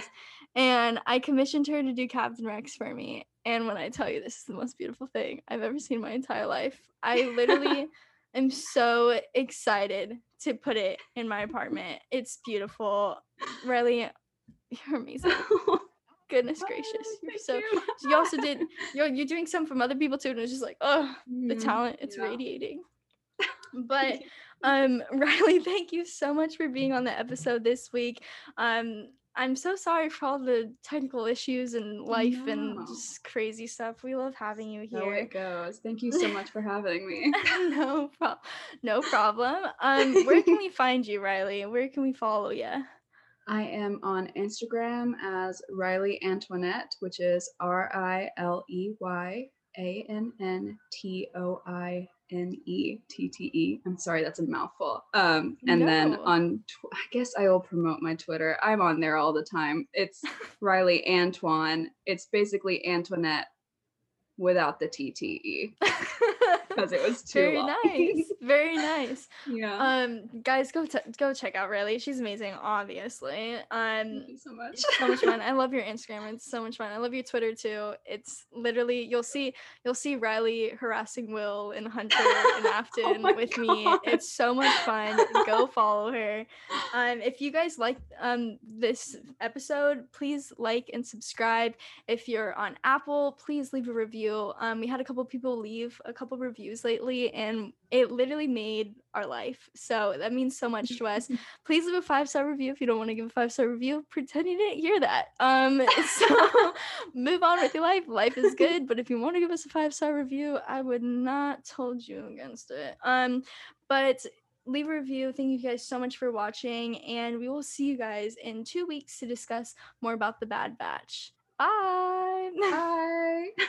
And I commissioned her to do Captain Rex for me. And when I tell you this is the most beautiful thing I've ever seen in my entire life, I literally I'm so excited to put it in my apartment. It's beautiful. Riley, you're amazing. Goodness gracious. Oh, you're so you. you also did you're you're doing some from other people too, and it's just like, oh, the mm, talent, it's yeah. radiating. But um Riley, thank you so much for being on the episode this week. Um I'm so sorry for all the technical issues and life no. and just crazy stuff. We love having you here. Oh, it goes. Thank you so much for having me. no, pro- no problem. Um, where can we find you, Riley? Where can we follow you? I am on Instagram as Riley Antoinette, which is R I L E Y A N N T O I N E T T E. I'm sorry, that's a mouthful. Um, and no. then on, tw- I guess I will promote my Twitter. I'm on there all the time. It's Riley Antoine. It's basically Antoinette without the T T E. Because it was too very long. nice very nice yeah um guys go t- go check out Riley. She's amazing, obviously. Um thank you so much. So much fun. I love your Instagram, it's so much fun. I love your Twitter too. It's literally you'll see you'll see Riley harassing Will and Hunter and Afton oh with God. me. It's so much fun. Go follow her. Um if you guys like um this episode, please like and subscribe. If you're on Apple, please leave a review. Um we had a couple people leave a couple reviews lately, and it literally made our life, so that means so much to us. Please leave a five-star review. If you don't want to give a five-star review, pretend you didn't hear that. Um so move on with your life. Life is good, but if you want to give us a five-star review, I would not told you against it. Um but leave a review. Thank you guys so much for watching, and we will see you guys in two weeks to discuss more about the Bad Batch. Bye bye.